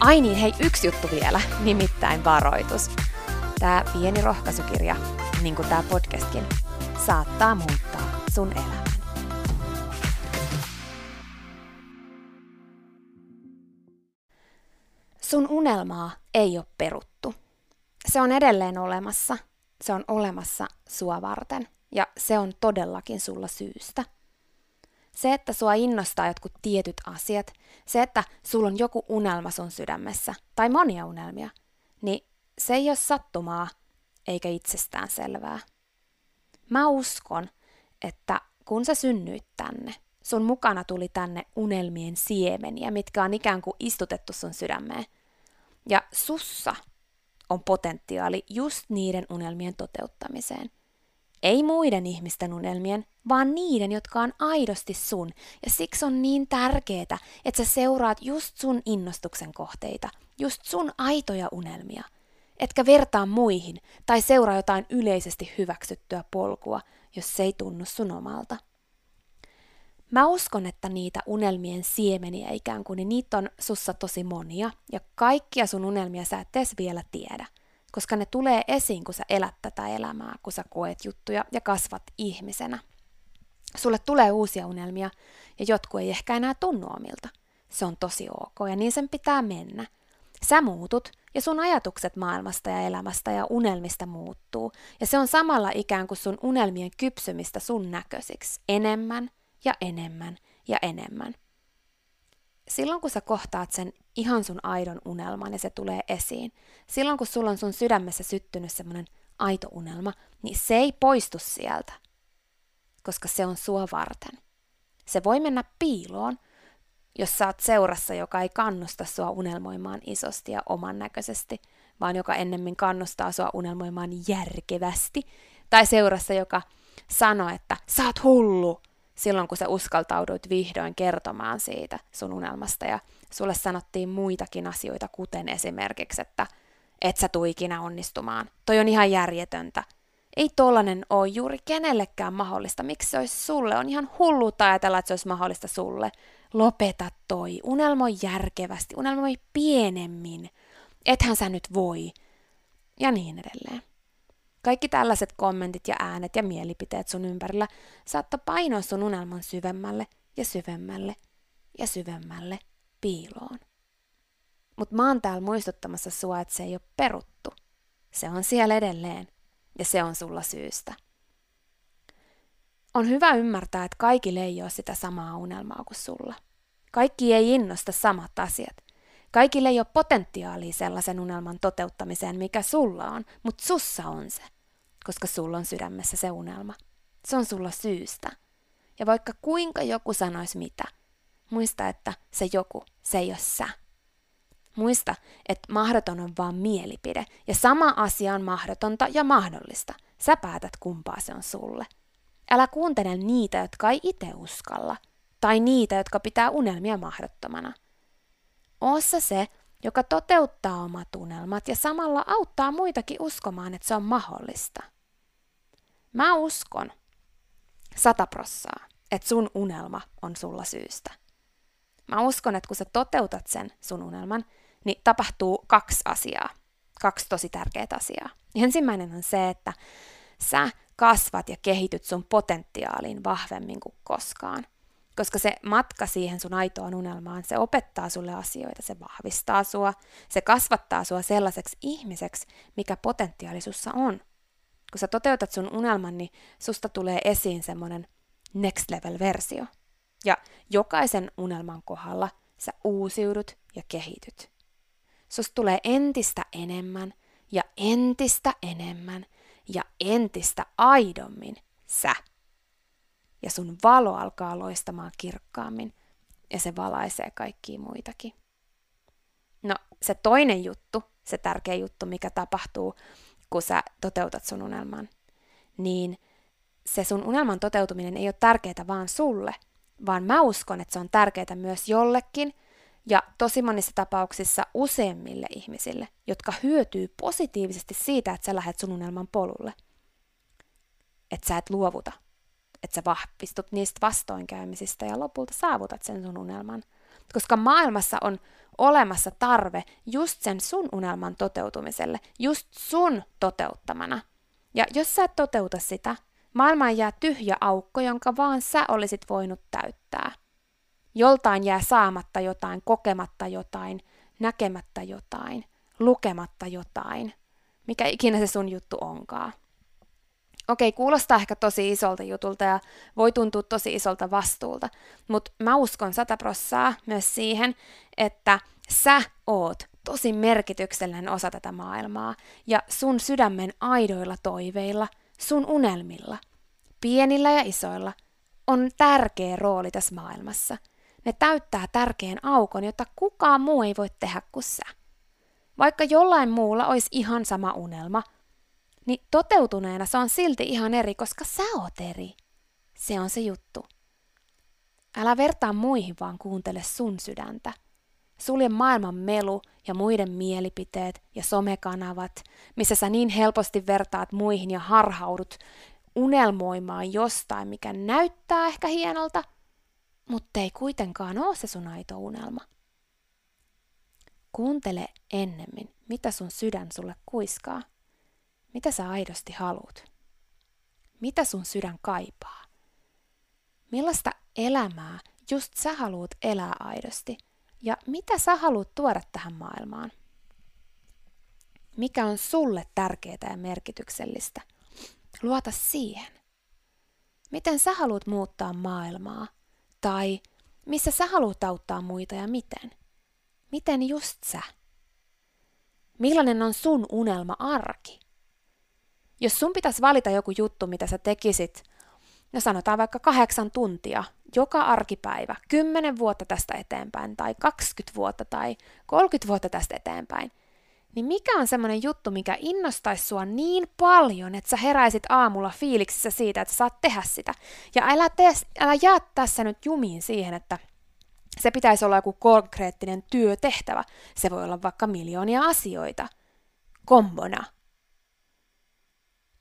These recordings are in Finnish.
Ai niin, hei, yksi juttu vielä, nimittäin varoitus. Tää pieni rohkaisukirja, niin kuin tää podcastkin, saattaa muuttaa sun elämän. Sun unelmaa ei ole peruttu. Se on edelleen olemassa. Se on olemassa sua varten ja se on todellakin sulla syystä. Se, että sua innostaa jotkut tietyt asiat, se, että sulla on joku unelma sun sydämessä, tai monia unelmia, niin se ei ole sattumaa eikä itsestään selvää. Mä uskon, että kun sä synnyit tänne, sun mukana tuli tänne unelmien siemeniä, mitkä on ikään kuin istutettu sun sydämeen. Ja sussa on potentiaali just niiden unelmien toteuttamiseen. Ei muiden ihmisten unelmien, vaan niiden, jotka on aidosti sun. Ja siksi on niin tärkeetä, että sä seuraat just sun innostuksen kohteita, just sun aitoja unelmia. Etkä vertaa muihin tai seuraa jotain yleisesti hyväksyttyä polkua, jos se ei tunnu sun omalta. Mä uskon, että niitä unelmien siemeniä ikään kuin, niin niitä on sussa tosi monia. Ja kaikkia sun unelmia sä et edes vielä tiedä. Koska ne tulee esiin, kun sä elät tätä elämää, kun sä koet juttuja ja kasvat ihmisenä. Sulle tulee uusia unelmia ja jotkut ei ehkä enää tunnu omilta. Se on tosi ok ja niin sen pitää mennä. Sä muutut ja sun ajatukset maailmasta ja elämästä ja unelmista muuttuu. Ja se on samalla ikään kuin sun unelmien kypsymistä sun näköisiksi enemmän ja enemmän ja enemmän. Silloin kun sä kohtaat sen ihan sun aidon unelman ja se tulee esiin, silloin kun sulla on sun sydämessä syttynyt semmoinen aito unelma, niin se ei poistu sieltä, koska se on sua varten. Se voi mennä piiloon, jos sä oot seurassa, joka ei kannusta sua unelmoimaan isosti ja oman näköisesti, vaan joka ennemmin kannustaa sua unelmoimaan järkevästi, tai seurassa, joka sanoo, että sä oot hullu. Silloin, kun sä uskaltauduit vihdoin kertomaan siitä sun unelmasta ja sulle sanottiin muitakin asioita, kuten esimerkiksi, että et sä tuu ikinä onnistumaan. Toi on ihan järjetöntä. Ei tollanen oo juuri kenellekään mahdollista. Miksi se olisi sulle? On ihan hulluutta ajatella, että se olisi mahdollista sulle. Lopeta toi. Unelmoi järkevästi. Unelmoi pienemmin. Ethän sä nyt voi. Ja niin edelleen. Kaikki tällaiset kommentit ja äänet ja mielipiteet sun ympärillä saattaa painoa sun unelman syvemmälle ja syvemmälle ja syvemmälle piiloon. Mutta mä oon täällä muistuttamassa sua, että se ei ole peruttu. Se on siellä edelleen ja se on sulla syystä. On hyvä ymmärtää, että kaikille ei ole sitä samaa unelmaa kuin sulla. Kaikki ei innosta samat asiat. Kaikille ei ole potentiaalia sellaisen unelman toteuttamiseen, mikä sulla on, mutta sussa on se, koska sulla on sydämessä se unelma. Se on sulla syystä. Ja vaikka kuinka joku sanoisi mitä, muista, että se joku, se ei ole sä. Muista, että mahdoton on vaan mielipide, ja sama asia on mahdotonta ja mahdollista. Sä päätät, kumpaa se on sulle. Älä kuuntele niitä, jotka ei itse uskalla, tai niitä, jotka pitää unelmia mahdottomana. Oo sä se, joka toteuttaa omat unelmat ja samalla auttaa muitakin uskomaan, että se on mahdollista. Mä uskon 100%, että sun unelma on sulla syystä. Mä uskon, että kun sä toteutat sen sun unelman, niin tapahtuu kaksi asiaa. Kaksi tosi tärkeää asiaa. Ensimmäinen on se, että sä kasvat ja kehityt sun potentiaaliin vahvemmin kuin koskaan. Koska se matka siihen sun aitoon unelmaan, se opettaa sulle asioita, se vahvistaa sua, se kasvattaa sua sellaiseksi ihmiseksi, mikä potentiaali sussa on. Kun sä toteutat sun unelman, niin susta tulee esiin semmoinen next level versio. Ja jokaisen unelman kohdalla sä uusiudut ja kehityt. Susta tulee entistä enemmän ja entistä enemmän ja entistä aidommin sä. Ja sun valo alkaa loistamaan kirkkaammin ja se valaisee kaikkia muitakin. No se toinen juttu, se tärkeä juttu, mikä tapahtuu, kun sä toteutat sun unelman, niin se sun unelman toteutuminen ei ole tärkeää vaan sulle, vaan mä uskon, että se on tärkeää myös jollekin ja tosi monissa tapauksissa useimmille ihmisille, jotka hyötyy positiivisesti siitä, että sä lähdet sun unelman polulle. Että sä et luovuta, että sä vahvistut niistä vastoinkäymisistä ja lopulta saavutat sen sun unelman. Koska maailmassa on olemassa tarve just sen sun unelman toteutumiselle, just sun toteuttamana. Ja jos sä et toteuta sitä, maailmaan jää tyhjä aukko, jonka vaan sä olisit voinut täyttää. Joltain jää saamatta jotain, kokematta jotain, näkemättä jotain, lukematta jotain, mikä ikinä se sun juttu onkaan. Okei, kuulostaa ehkä tosi isolta jutulta ja voi tuntua tosi isolta vastuulta, mutta mä uskon 100% myös siihen, että sä oot tosi merkityksellinen osa tätä maailmaa ja sun sydämen aidoilla toiveilla, sun unelmilla, pienillä ja isoilla, on tärkeä rooli tässä maailmassa. Ne täyttää tärkeän aukon, jota kukaan muu ei voi tehdä kuin sä. Vaikka jollain muulla olisi ihan sama unelma, niin toteutuneena se on silti ihan eri, koska sä oot eri. Se on se juttu. Älä vertaa muihin, vaan kuuntele sun sydäntä. Sulje maailman melu ja muiden mielipiteet ja somekanavat, missä sä niin helposti vertaat muihin ja harhaudut unelmoimaan jostain, mikä näyttää ehkä hienolta, mutta ei kuitenkaan ole se sun aito unelma. Kuuntele ennemmin, mitä sun sydän sulle kuiskaa. Mitä sä aidosti haluut? Mitä sun sydän kaipaa? Millaista elämää just sä haluut elää aidosti? Ja mitä sä haluut tuoda tähän maailmaan? Mikä on sulle tärkeää ja merkityksellistä? Luota siihen. Miten sä haluut muuttaa maailmaa? Tai missä sä haluut auttaa muita ja miten? Miten just sä? Millainen on sun unelma-arki? Jos sun pitäisi valita joku juttu, mitä sä tekisit, no sanotaan vaikka 8 tuntia joka arkipäivä, 10 vuotta tästä eteenpäin tai 20 vuotta tai 30 vuotta tästä eteenpäin, niin mikä on semmoinen juttu, mikä innostaisi sua niin paljon, että sä heräisit aamulla fiiliksissä siitä, että sä saat tehdä sitä. Ja älä jää tässä nyt jumiin siihen, että se pitäisi olla joku konkreettinen työtehtävä. Se voi olla vaikka miljoonia asioita kombona.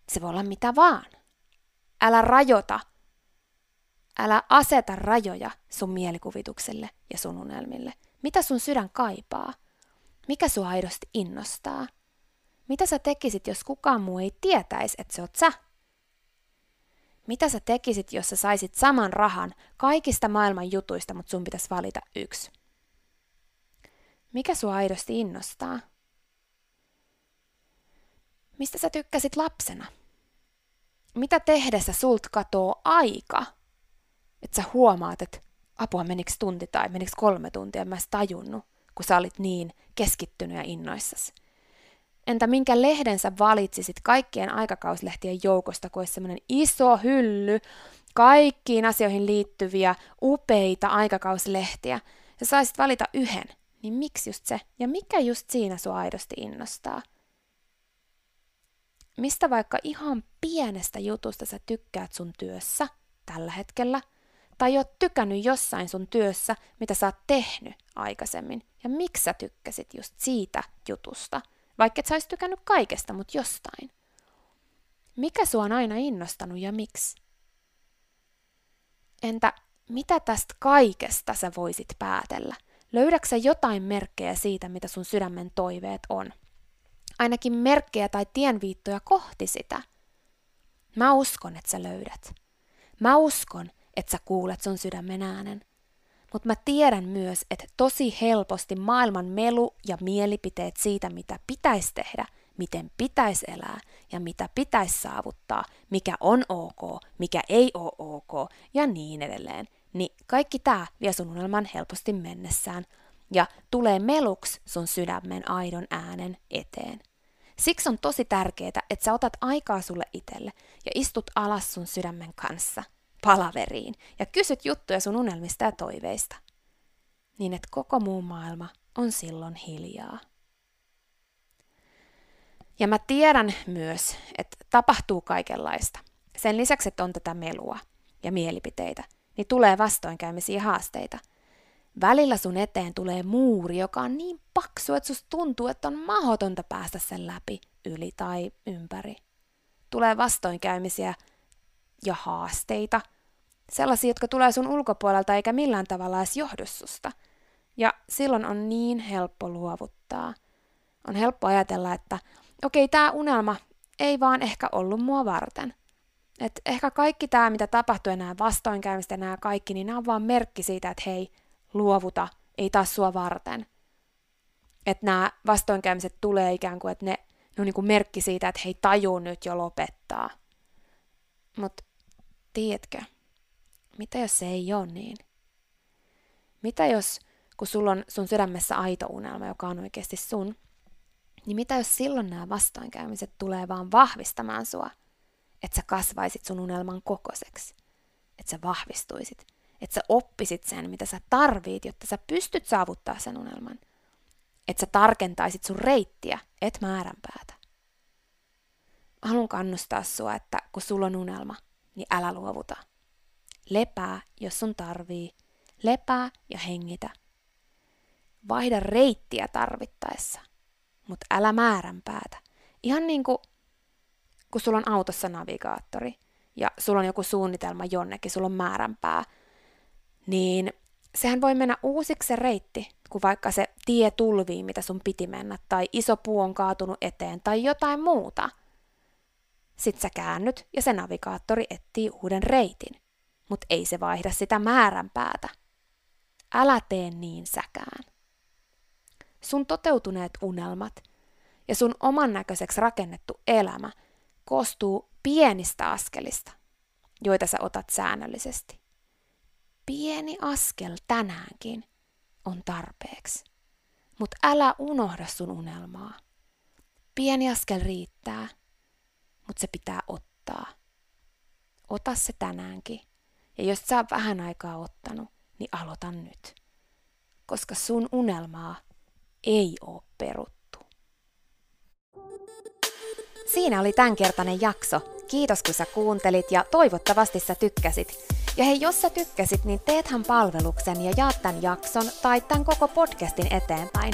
Se voi olla mitä vaan. Älä rajoita. Älä aseta rajoja sun mielikuvitukselle ja sun unelmille. Mitä sun sydän kaipaa? Mikä sua aidosti innostaa? Mitä sä tekisit, jos kukaan muu ei tietäisi, että se oot sä? Mitä sä tekisit, jos sä saisit saman rahan kaikista maailman jutuista, mutta sun pitäisi valita yksi? Mikä sua aidosti innostaa? Mistä sä tykkäsit lapsena? mitä tehdessä sulta katoo aika, että sä huomaat, että apua meniks tunti tai meniks 3 tuntia, en mä edes tajunnut, kun sä olit niin keskittynyt ja innoissasi. Entä minkä lehden sä valitsisit kaikkien aikakauslehtien joukosta, kun olisi semmoinen iso hylly, kaikkiin asioihin liittyviä upeita aikakauslehtiä, ja saisit valita yhden, niin miksi just se, ja mikä just siinä sua aidosti innostaa? Mistä vaikka ihan pienestä jutusta sä tykkäät sun työssä tällä hetkellä, tai oot tykännyt jossain sun työssä, mitä sä oot tehnyt aikaisemmin, ja miksi sä tykkäsit just siitä jutusta? Vaikka et sä ois tykännyt kaikesta, mutta jostain. Mikä sua on aina innostanut ja miksi? Entä mitä tästä kaikesta sä voisit päätellä? Löydätkö sä jotain merkkejä siitä, mitä sun sydämen toiveet on? Ainakin merkkejä tai tienviittoja kohti sitä. Mä uskon, että sä löydät. Mä uskon, että sä kuulet sun sydämen äänen. Mutta mä tiedän myös, että tosi helposti maailman melu ja mielipiteet siitä, mitä pitäisi tehdä, miten pitäisi elää ja mitä pitäisi saavuttaa, mikä on ok, mikä ei ole ok ja niin edelleen, niin kaikki tää vie sun unelman helposti mennessään ja tulee meluksi sun sydämen aidon äänen eteen. Siksi on tosi tärkeää, että sä otat aikaa sulle itselle ja istut alas sun sydämen kanssa. Palaveriin ja kysyt juttuja sun unelmista ja toiveista, niin että koko muu maailma on silloin hiljaa. Ja mä tiedän myös, että tapahtuu kaikenlaista. Sen lisäksi, että on tätä melua ja mielipiteitä, niin tulee vastoinkäymisiä haasteita. Välillä sun eteen tulee muuri, joka on niin paksu, että susta tuntuu, että on mahdotonta päästä sen läpi, yli tai ympäri. Tulee vastoinkäymisiä ja haasteita, sellaisia, jotka tulee sun ulkopuolelta eikä millään tavalla edes johdu susta. Ja silloin on niin helppo luovuttaa. On helppo ajatella, että okei, tää unelma ei vaan ehkä ollut mua varten. Et ehkä kaikki tää, mitä tapahtuu ja nämä vastoinkäymistä ja nämä kaikki, niin nämä on vaan merkki siitä, että hei, luovuta, ei taas sua varten. Että nämä vastoinkäymiset tulee ikään kuin, että ne on niin kuin merkki siitä, että hei, tajuu nyt jo lopettaa. Mut tiedätkö, mitä jos se ei ole niin? Mitä jos, kun sulla on sun sydämessä aito unelma, joka on oikeasti sun, niin mitä jos silloin nämä vastoinkäymiset tulee vaan vahvistamaan sua, että sä kasvaisit sun unelman kokoiseksi, että sä vahvistuisit, että sä oppisit sen, mitä sä tarvit, jotta sä pystyt saavuttaa sen unelman, että sä tarkentaisit sun reittiä, et määränpäätä. Haluan kannustaa sua, että kun sulla on unelma, niin älä luovuta. Lepää, jos sun tarvii. Lepää ja hengitä. Vaihda reittiä tarvittaessa, mutta älä määränpäätä. Ihan niin kuin, kun sulla on autossa navigaattori ja sulla on joku suunnitelma jonnekin, sulla on määränpää, niin sehän voi mennä uusiksi se reitti, kun vaikka se tie tulvii, mitä sun piti mennä, tai iso puu on kaatunut eteen, tai jotain muuta. Sitten sä käännyt ja se navigaattori etsii uuden reitin, mutta ei se vaihda sitä määränpäätä. Älä tee niin säkään. Sun toteutuneet unelmat ja sun oman näköiseksi rakennettu elämä koostuu pienistä askelista, joita sä otat säännöllisesti. Pieni askel tänäänkin on tarpeeksi, mutta älä unohda sun unelmaa. Pieni askel riittää. Mutta se pitää ottaa. Ota se tänäänkin. Ja jos sä oot vähän aikaa ottanut, niin aloita nyt. Koska sun unelmaa ei oo peruttu. Siinä oli tämänkertainen jakso. Kiitos kun sä kuuntelit ja toivottavasti sä tykkäsit. Ja hei, jos sä tykkäsit, niin teethän palveluksen ja jaat tämän jakson tai tämän koko podcastin eteenpäin.